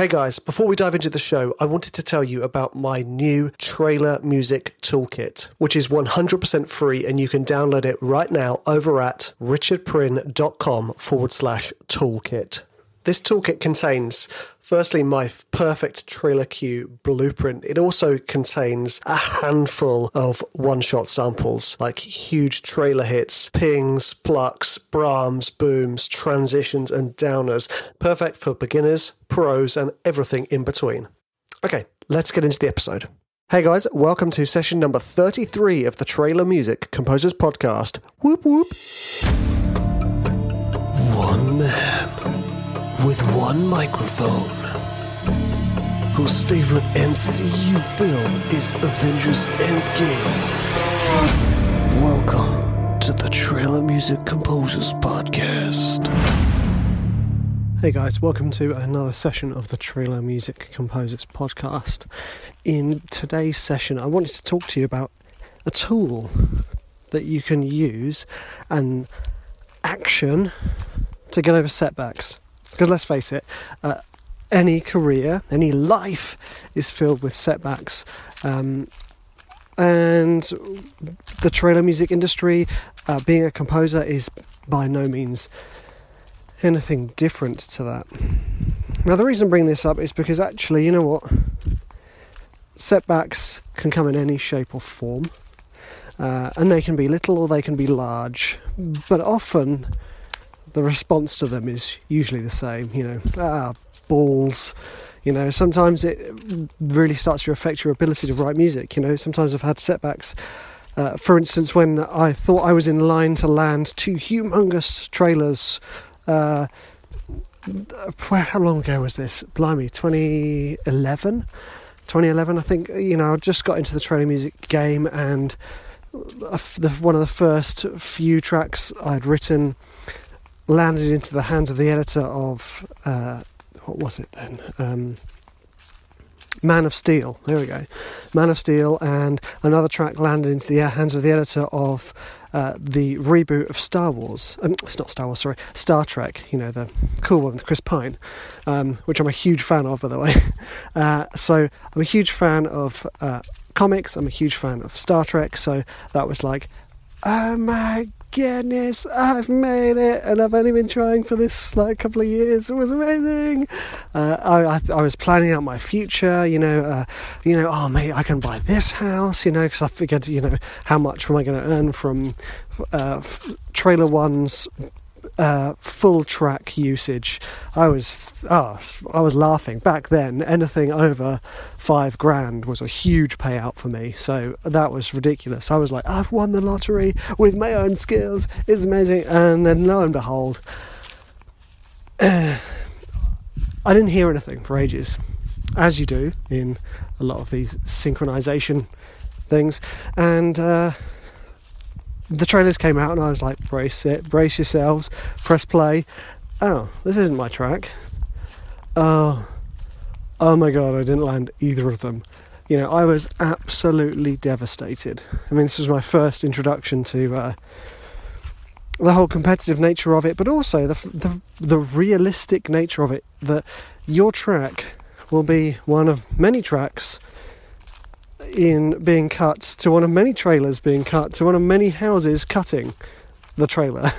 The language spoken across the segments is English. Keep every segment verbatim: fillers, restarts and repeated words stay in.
Hey guys, before we dive into the show, I wanted to tell you about my new Trailer Music Toolkit, which is one hundred percent free and you can download it right now over at richard prin dot com forward slash toolkit. This toolkit contains, firstly, my perfect trailer cue blueprint. It also contains a handful of one-shot samples, like huge trailer hits, pings, plucks, brahms, booms, transitions, and downers. Perfect for beginners, pros, and everything in between. Okay, let's get into the episode. Hey guys, welcome to session number thirty-three of the Trailer Music Composers Podcast. Whoop whoop. One man. With one microphone, whose favorite M C U film is Avengers Endgame. Welcome to the Trailer Music Composers Podcast. Hey guys, welcome to another session of the Trailer Music Composers Podcast. In today's session, I wanted to talk to you about a tool that you can use and action to get over setbacks. Because let's face it, uh, any career, any life is filled with setbacks. Um, and the trailer music industry, uh, being a composer, is by no means anything different to that. Now, the reason I bring this up is because actually, you know what? Setbacks can come in any shape or form. Uh, and they can be little or they can be large. But often the response to them is usually the same, you know, ah, balls, you know, sometimes it really starts to affect your ability to write music, you know, sometimes I've had setbacks, uh, for instance, when I thought I was in line to land two humongous trailers, uh, where, how long ago was this, blimey, twenty eleven, twenty eleven, I think, you know, I just got into the trailer music game, and the, one of the first few tracks I'd written landed into the hands of the editor of, uh, what was it then? Um, Man of Steel. There we go. Man of Steel, and another track landed into the hands of the editor of uh, the reboot of Star Wars. Um, it's not Star Wars, sorry. Star Trek, you know, the cool one with Chris Pine, um, which I'm a huge fan of, by the way. Uh, so I'm a huge fan of uh, comics. I'm a huge fan of Star Trek. So that was like, oh my God. Goodness, I've made it, and I've only been trying for this like a couple of years. It was amazing. Uh, I, I I was planning out my future, you know, uh, you know, oh mate, I can buy this house, you know, because I figured, you know, how much am I going to earn from uh, f- Trailer One's uh, full track usage? I was oh, I was laughing back then. Anything over five grand was a huge payout for me, so that was ridiculous. I was like, I've won the lottery with my own skills, it's amazing. And then lo and behold, uh, I didn't hear anything for ages, as you do in a lot of these synchronization things. And uh, the trailers came out, and I was like, brace it, brace yourselves, press play. Oh, this isn't my track. Oh, oh my God, I didn't land either of them. You know, I was absolutely devastated. I mean, this was my first introduction to uh, the whole competitive nature of it, but also the, the the realistic nature of it, that your track will be one of many tracks in being cut, to one of many trailers being cut, to one of many houses cutting the trailer.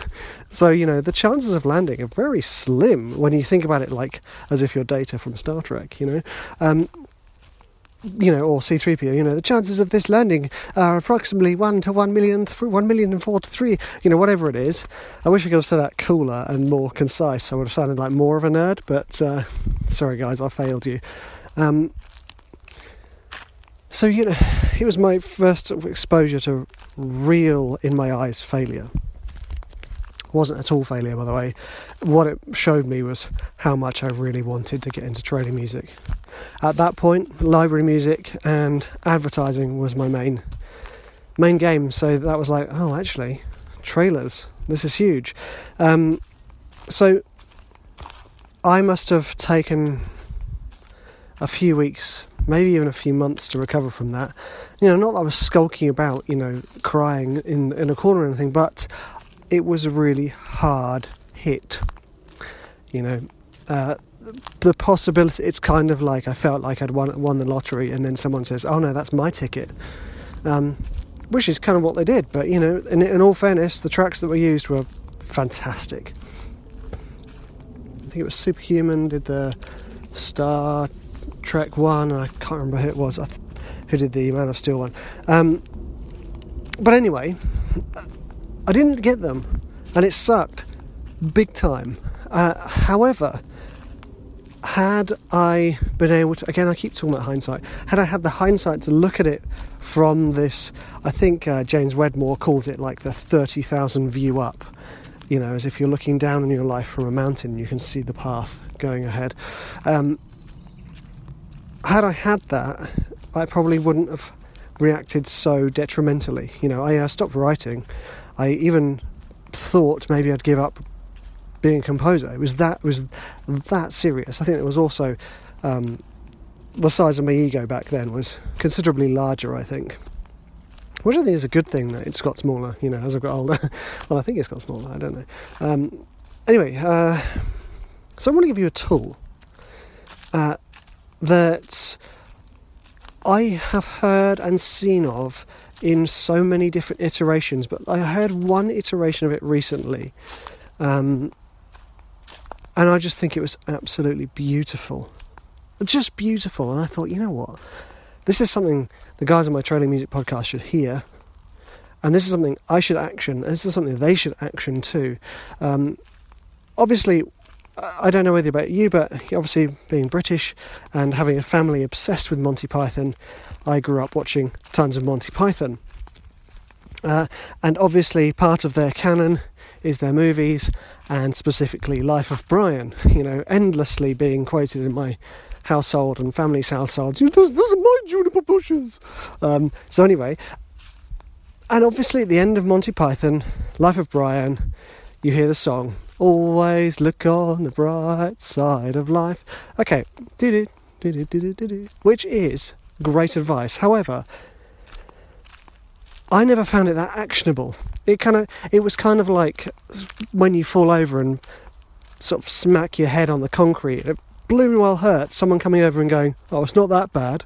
So, you know, the chances of landing are very slim when you think about it, like as if you're data from Star Trek, you know, um, you know, or C three P O, you know, the chances of this landing are approximately one to one million, th- one million and four to three, you know, whatever it is. I wish I could have said that cooler and more concise. I would have sounded like more of a nerd, but uh, sorry guys, I failed you. Um, so, you know, it was my first exposure to real, in my eyes, failure. Wasn't at all failure, by the way. What it showed me was how much I really wanted to get into trailer music. At that point, library music and advertising was my main main game, so that was like, oh, actually, trailers, this is huge. Um, so I must have taken a few weeks, maybe even a few months, to recover from that. You know, not that I was skulking about, you know, crying in, in a corner or anything, but it was a really hard hit, you know, uh, the possibility, it's kind of like I felt like I'd won, won the lottery, and then someone says, oh no, that's my ticket, um, which is kind of what they did. But, you know, in, in all fairness, the tracks that were used were fantastic. I think it was Superhuman did the Star Trek one, and I can't remember who it was, I th- who did the Man of Steel one. Um, but anyway, I didn't get them, and it sucked big time. Uh, however, had I been able to, again, I keep talking about hindsight, had I had the hindsight to look at it from this, I think uh, James Wedmore calls it like the thirty thousand view up, you know, as if you're looking down on your life from a mountain, you can see the path going ahead. Um, had I had that, I probably wouldn't have reacted so detrimentally. You know, I uh, stopped writing. I even thought maybe I'd give up being a composer. It was that it was that serious. I think it was also um, the size of my ego back then was considerably larger, I think. Which I think is a good thing, that it's got smaller, you know, as I've got older. Well, I think it's got smaller, I don't know. Um, anyway, uh, so I want to give you a tool uh, that I have heard and seen of in so many different iterations, but I heard one iteration of it recently, um, and I just think it was absolutely beautiful. Just beautiful, and I thought, you know what? This is something the guys on my Trailer Music podcast should hear, and this is something I should action, and this is something they should action too. Um, obviously, I don't know whether about you, but obviously being British and having a family obsessed with Monty Python, I grew up watching tons of Monty Python. Uh, and obviously part of their canon is their movies, and specifically Life of Brian, you know, endlessly being quoted in my household and family's household. Those, those are my juniper bushes! Um, so anyway, and obviously at the end of Monty Python, Life of Brian, you hear the song, always look on the bright side of life. Okay, do do do do do do, which is great advice. However, I never found it that actionable. It kind of, it was kind of like when you fall over and sort of smack your head on the concrete. It bloody well hurt. Someone coming over and going, "Oh, it's not that bad."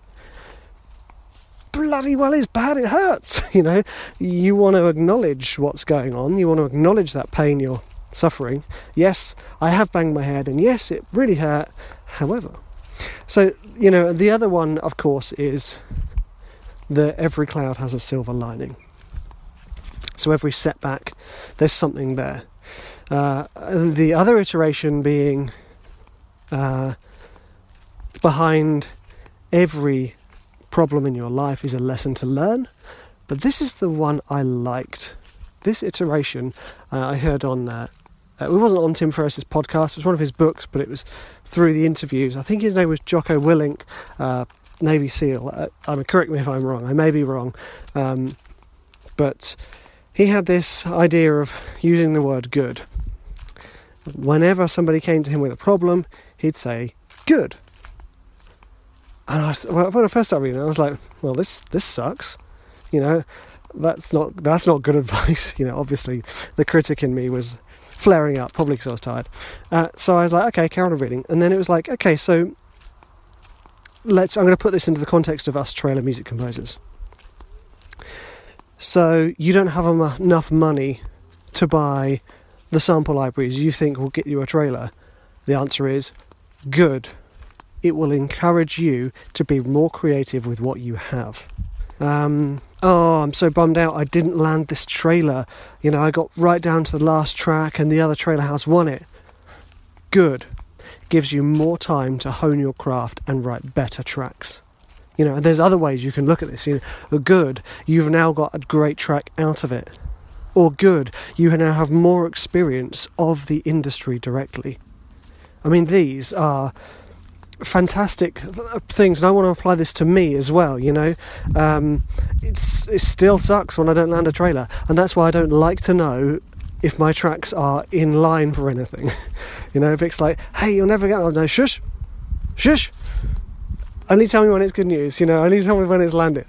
Bloody well is bad, it hurts, you know. You want to acknowledge what's going on, you want to acknowledge that pain you're suffering. Yes, I have banged my head, and yes, it really hurt, however. So, you know, the other one, of course, is that every cloud has a silver lining. So every setback, there's something there. Uh, the other iteration being uh, behind every problem in your life is a lesson to learn, but this is the one I liked. This iteration uh, I heard on uh, it wasn't on Tim Ferriss's podcast, it was one of his books, but it was through the interviews. I think his name was Jocko Willink, uh, Navy SEAL. uh, I mean, correct me if I'm wrong, I may be wrong, um, but he had this idea of using the word good. Whenever somebody came to him with a problem, he'd say good. And I was, well, when I first started reading it, I was like, well, this this sucks. You know, that's not that's not good advice. You know, obviously, the critic in me was flaring up, probably because I was tired. Uh, so I was like, okay, carry on reading. And then it was like, okay, so let's. I'm going to put this into the context of us trailer music composers. So you don't have em- enough money to buy the sample libraries you think will get you a trailer. The answer is good. It will encourage you to be more creative with what you have. Um, oh, I'm so bummed out I didn't land this trailer. You know, I got right down to the last track and the other trailer house won it. Good. Gives you more time to hone your craft and write better tracks. You know, and there's other ways you can look at this. You know, good, you've now got a great track out of it. Or good, you now have more experience of the industry directly. I mean, these are fantastic things, and I want to apply this to me as well. You know, um, it's it still sucks when I don't land a trailer, and that's why I don't like to know if my tracks are in line for anything. You know, Vic's like, "Hey, you'll never get." Oh no, shush, shush. Only tell me when it's good news. You know, only tell me when it's landed,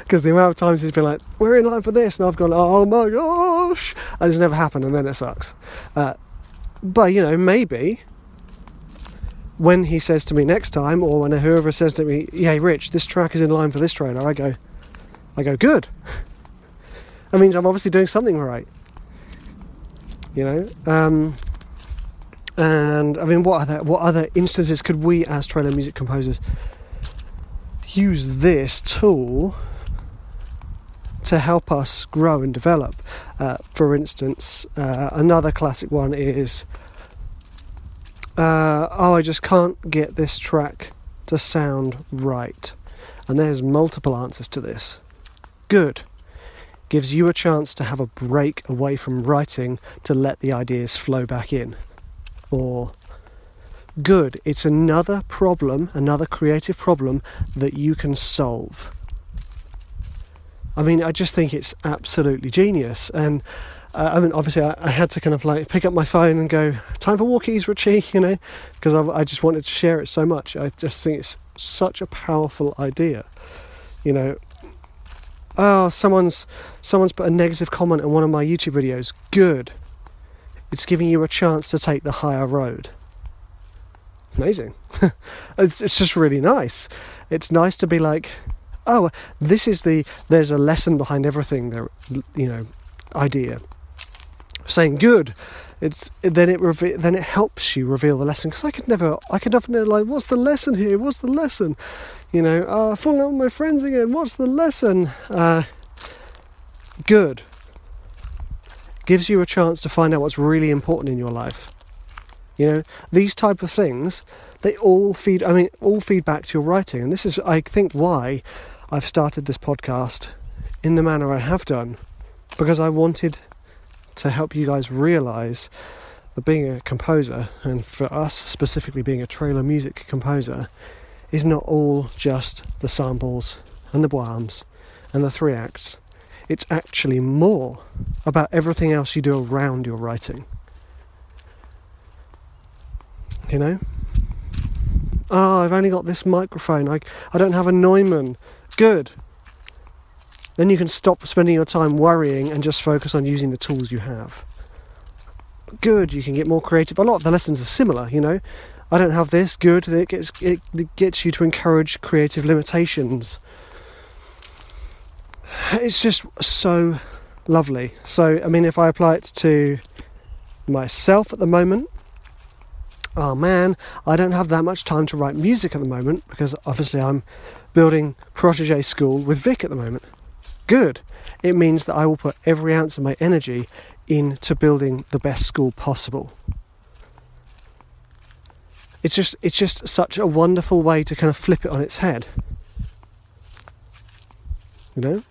because the amount of times he's been like, "We're in line for this," and I've gone, "Oh my gosh," and it's never happened, and then it sucks. Uh, but you know, maybe when he says to me next time, or when whoever says to me, "Hey, Rich, this track is in line for this trailer," I go, I go, good. That means I'm obviously doing something right, you know. Um, and I mean, what other what other instances could we, as trailer music composers, use this tool to help us grow and develop? Uh, for instance, uh, another classic one is, uh, oh, I just can't get this track to sound right. And there's multiple answers to this. Good. Gives you a chance to have a break away from writing to let the ideas flow back in. Or good. It's another problem, another creative problem that you can solve. I mean, I just think it's absolutely genius. And uh, I mean, obviously, I, I had to kind of like pick up my phone and go, "Time for walkies, Richie," you know, because I, I just wanted to share it so much. I just think it's such a powerful idea, you know. Oh, someone's someone's put a negative comment on one of my YouTube videos. Good. It's giving you a chance to take the higher road. Amazing. it's, it's just really nice. It's nice to be like, oh, this is the, there's a lesson behind everything there, you know, idea. Saying good, it's then it reve- then it helps you reveal the lesson, because I could never, I could never know, like, what's the lesson here? What's the lesson? You know, uh, falling out with my friends again. What's the lesson? Uh, good. Gives you a chance to find out what's really important in your life. You know, these type of things, they all feed, I mean, all feed back to your writing. And this is, I think, why I've started this podcast in the manner I have done, because I wanted to help you guys realise that being a composer, and for us specifically being a trailer music composer, is not all just the samples and the bohams and the three acts. It's actually more about everything else you do around your writing. You know? Oh, I've only got this microphone. I, I don't have a Neumann. Good. Then you can stop spending your time worrying and just focus on using the tools you have. Good. You can get more creative. A lot of the lessons are similar, you know. I don't have this. Good. It gets, it, it gets you to encourage creative limitations. It's just so lovely. So, I mean, if I apply it to myself at the moment, oh man, I don't have that much time to write music at the moment, because obviously I'm building Protégé School with Vic at the moment. Good. It means that I will put every ounce of my energy into building the best school possible. It's just, it's just such a wonderful way to kind of flip it on its head. You know?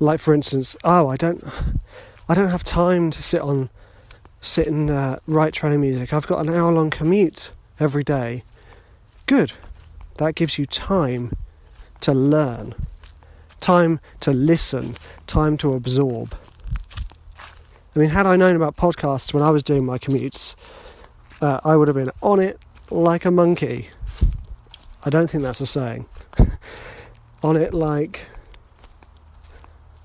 Like, for instance, oh, I don't, I don't have time to sit on sit and uh, write trailer music. I've got an hour long commute every day. Good. That gives you time to learn, time to listen, time to absorb. I mean, had I known about podcasts when I was doing my commutes, uh, I would have been on it like a monkey. I don't think that's a saying. On it like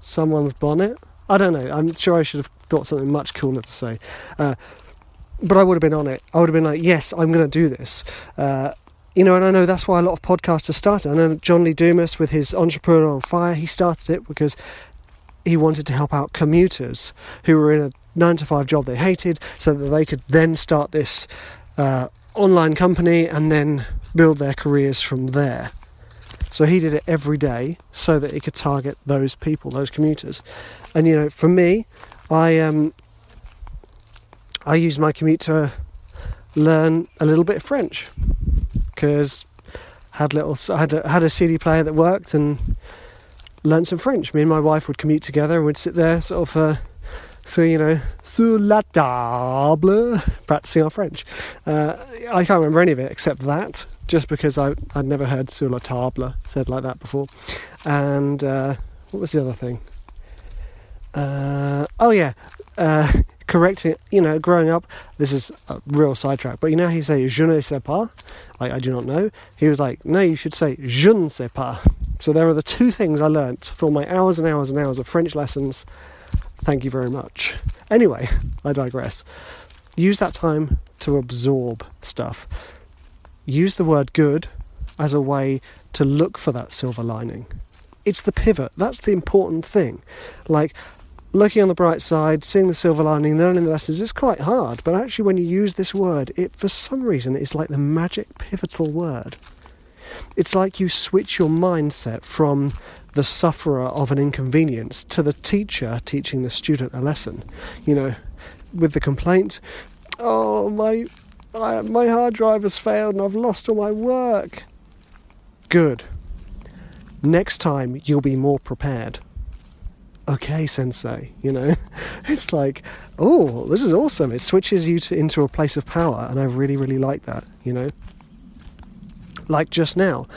someone's bonnet? I don't know. I'm sure I should have thought something much cooler to say. Uh, but I would have been on it. I would have been like, yes, I'm going to do this. Uh, you know, and I know that's why a lot of podcasts have started. I know John Lee Dumas with his Entrepreneur on Fire, he started it because he wanted to help out commuters who were in a nine to five job they hated, so that they could then start this uh, online company and then build their careers from there. So he did it every day so that he could target those people, those commuters. And, you know, for me, I um I use my commute to learn a little bit of French, because had little I had a, had a C D player that worked and learned some French. Me and my wife would commute together and we'd sit there sort of uh, so you know sur la table, practicing our French. Uh, I can't remember any of it except that, just because I I'd never heard sur la table said like that before. And uh, what was the other thing? Uh, oh yeah, uh, correcting, you know, growing up, this is a real sidetrack, but you know how you say, je ne sais pas, like, I do not know. He was like, no, you should say, je ne sais pas. So there are the two things I learnt for my hours and hours and hours of French lessons. Thank you very much. Anyway, I digress. Use that time to absorb stuff. Use the word good as a way to look for that silver lining. It's the pivot. That's the important thing. Like, looking on the bright side, seeing the silver lining, learning the lessons is quite hard. But actually, when you use this word, it, for some reason, is like the magic pivotal word. It's like you switch your mindset from the sufferer of an inconvenience to the teacher teaching the student a lesson. You know, with the complaint, oh, my, I, my hard drive has failed and I've lost all my work. Good. Next time, you'll be more prepared. Okay, sensei, you know, it's like, oh, this is awesome. It switches you to, into a place of power, and I really, really like that, you know. Like just now,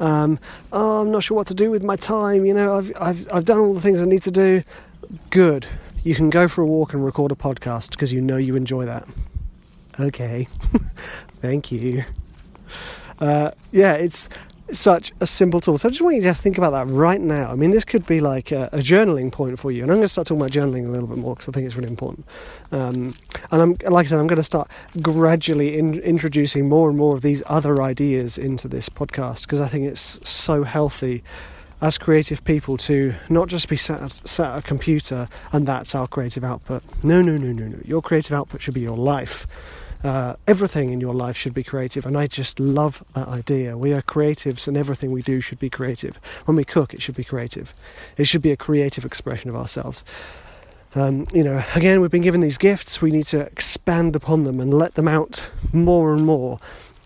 um, oh, I'm not sure what to do with my time, you know, I've, I've, I've done all the things I need to do. Good. You can go for a walk and record a podcast because you know you enjoy that. Okay. Thank you. Uh, yeah, it's such a simple tool. So I just want you to think about that right now. I mean, this could be like a, a journaling point for you, and I'm going to start talking about journaling a little bit more because I think it's really important. Um, and I'm, like I said, I'm going to start gradually in, introducing more and more of these other ideas into this podcast because I think it's so healthy as creative people to not just be sat at, sat at a computer and that's our creative output. No, no, no, no, no. Your creative output should be your life. Uh, everything in your life should be creative, and I just love that idea. We are creatives, and everything we do should be creative. When we cook, it should be creative. It should be a creative expression of ourselves. Um, you know, again, we've been given these gifts. We need to expand upon them and let them out more and more.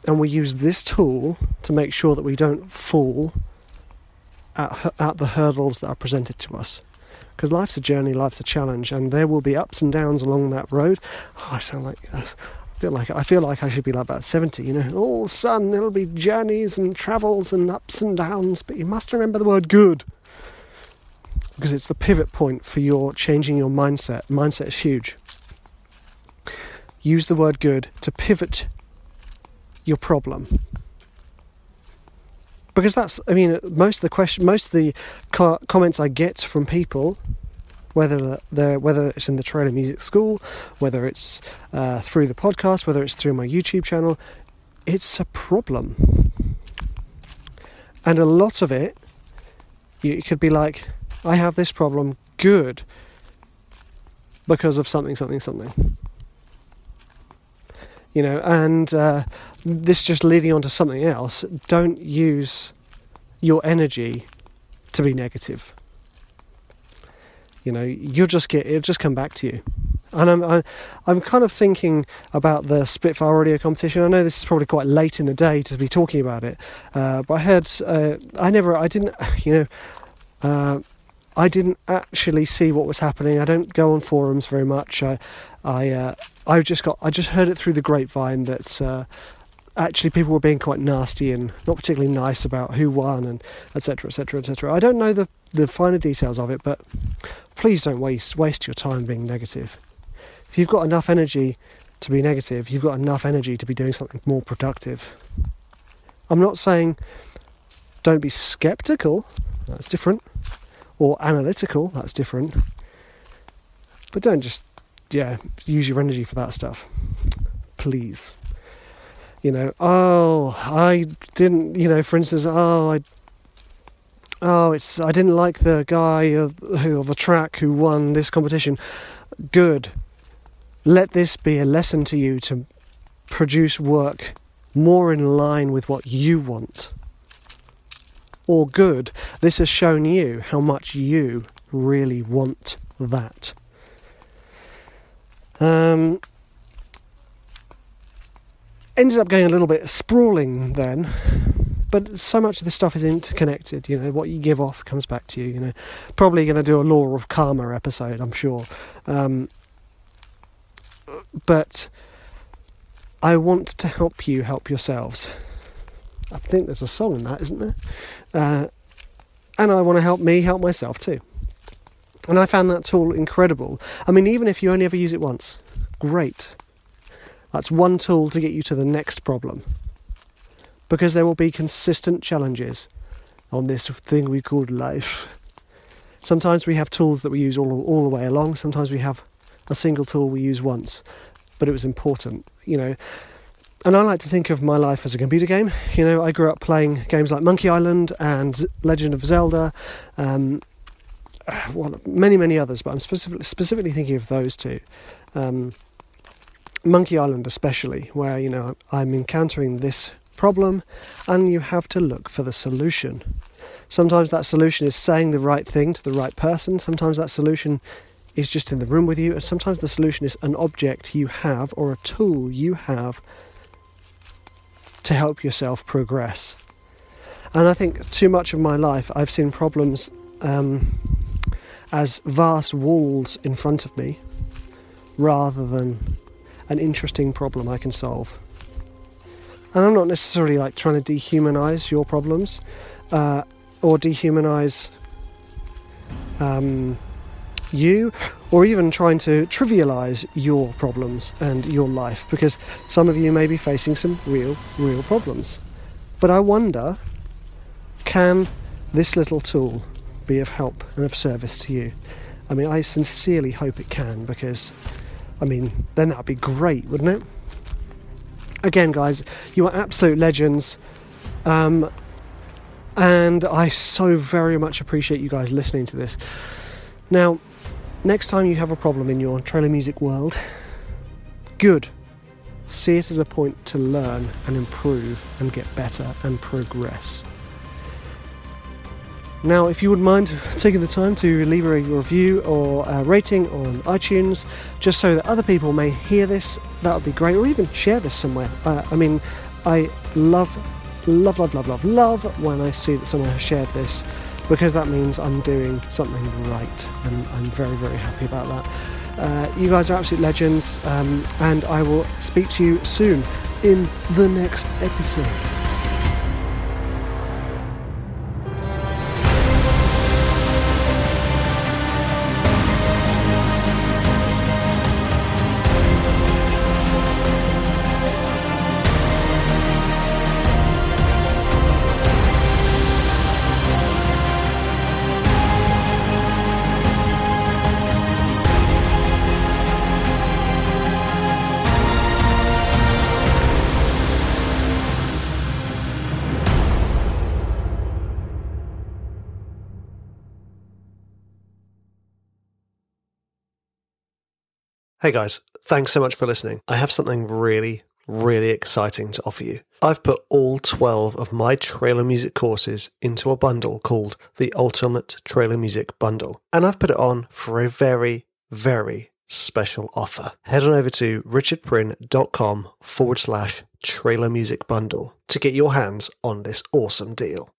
And we use this tool to make sure that we don't fall at, at the hurdles that are presented to us. Because life's a journey, life's a challenge, and there will be ups and downs along that road. Oh, I sound like this. Feel like I feel like I should be like about seventy, you know. Oh, son, there'll be journeys and travels and ups and downs, but you must remember the word good, because it's the pivot point for your changing your mindset. Mindset is huge. Use the word good to pivot your problem, because that's, I mean, most of the question, most of the co- comments I get from people, whether they're, whether it's in the Trailer Music School, whether it's uh, through the podcast, whether it's through my YouTube channel, it's a problem. And a lot of it, you, it could be like, I have this problem, good, because of something, something, something. You know, and uh, this just leading on to something else. Don't use your energy to be negative. You know, you'll just get, it'll just come back to you. And I'm, I, I'm kind of thinking about the Spitfire Audio competition. I know this is probably quite late in the day to be talking about it, uh, but I heard, uh, I never, I didn't, you know, uh, I didn't actually see what was happening. I don't go on forums very much. I, I, uh, I just got, I just heard it through the grapevine that uh, actually people were being quite nasty and not particularly nice about who won and et cetera, et cetera, et cetera. I don't know the the finer details of it, but please don't waste waste your time being negative. If you've got enough energy to be negative, you've got enough energy to be doing something more productive. I'm not saying don't be skeptical, that's different, or analytical, that's different, but don't just, yeah, use your energy for that stuff, please. You know, oh, I didn't, you know, for instance, oh, I Oh, it's I didn't like the guy or the track who won this competition. Good. Let this be a lesson to you to produce work more in line with what you want. Or good. This has shown you how much you really want that. Um... Ended up going a little bit sprawling then. But so much of this stuff is interconnected, you know, what you give off comes back to you, you know. Probably going to do a Law of Karma episode, I'm sure. Um, but I want to help you help yourselves. I think there's a song in that, isn't there? Uh, and I want to help me help myself too. And I found that tool incredible. I mean, even if you only ever use it once, great. That's one tool to get you to the next problem. Because there will be consistent challenges on this thing we called life. Sometimes we have tools that we use all, all the way along. Sometimes we have a single tool we use once. but it was important, you know. And I like to think of my life as a computer game. You know, I grew up playing games like Monkey Island and Legend of Zelda, um, well, many, many others, but I'm specific, specifically thinking of those two. Um, Monkey Island especially, where, you know, I'm encountering this problem and you have to look for the solution. Sometimes that solution is saying the right thing to the right person. Sometimes that solution is just in the room with you. And sometimes the solution is an object you have or a tool you have to help yourself progress. And I think too much of my life I've seen problems um, as vast walls in front of me rather than an interesting problem I can solve. And I'm not necessarily like trying to dehumanize your problems uh, or dehumanize um, you, or even trying to trivialize your problems and your life, because some of you may be facing some real, real problems. But I wonder, can this little tool be of help and of service to you? I mean, I sincerely hope it can, because, I mean, then that'd be great, wouldn't it? Again, guys, you are absolute legends. Um, and I so very much appreciate you guys listening to this. Now, next time you have a problem in your trailer music world, good. See it as a point to learn and improve and get better and progress. Now, if you wouldn't mind taking the time to leave a review or a rating on iTunes, just so that other people may hear this, that would be great. Or even share this somewhere. Uh, I mean, I love, love, love, love, love, love when I see that someone has shared this, because that means I'm doing something right, and I'm very, very happy about that. Uh, you guys are absolute legends, um, and I will speak to you soon in the next episode. Hey guys, thanks so much for listening. I have something really, really exciting to offer you. I've put all twelve of my trailer music courses into a bundle called the Ultimate Trailer Music Bundle. And I've put it on for a very, very special offer. Head on over to richard prin dot com forward slash trailer music bundle to get your hands on this awesome deal.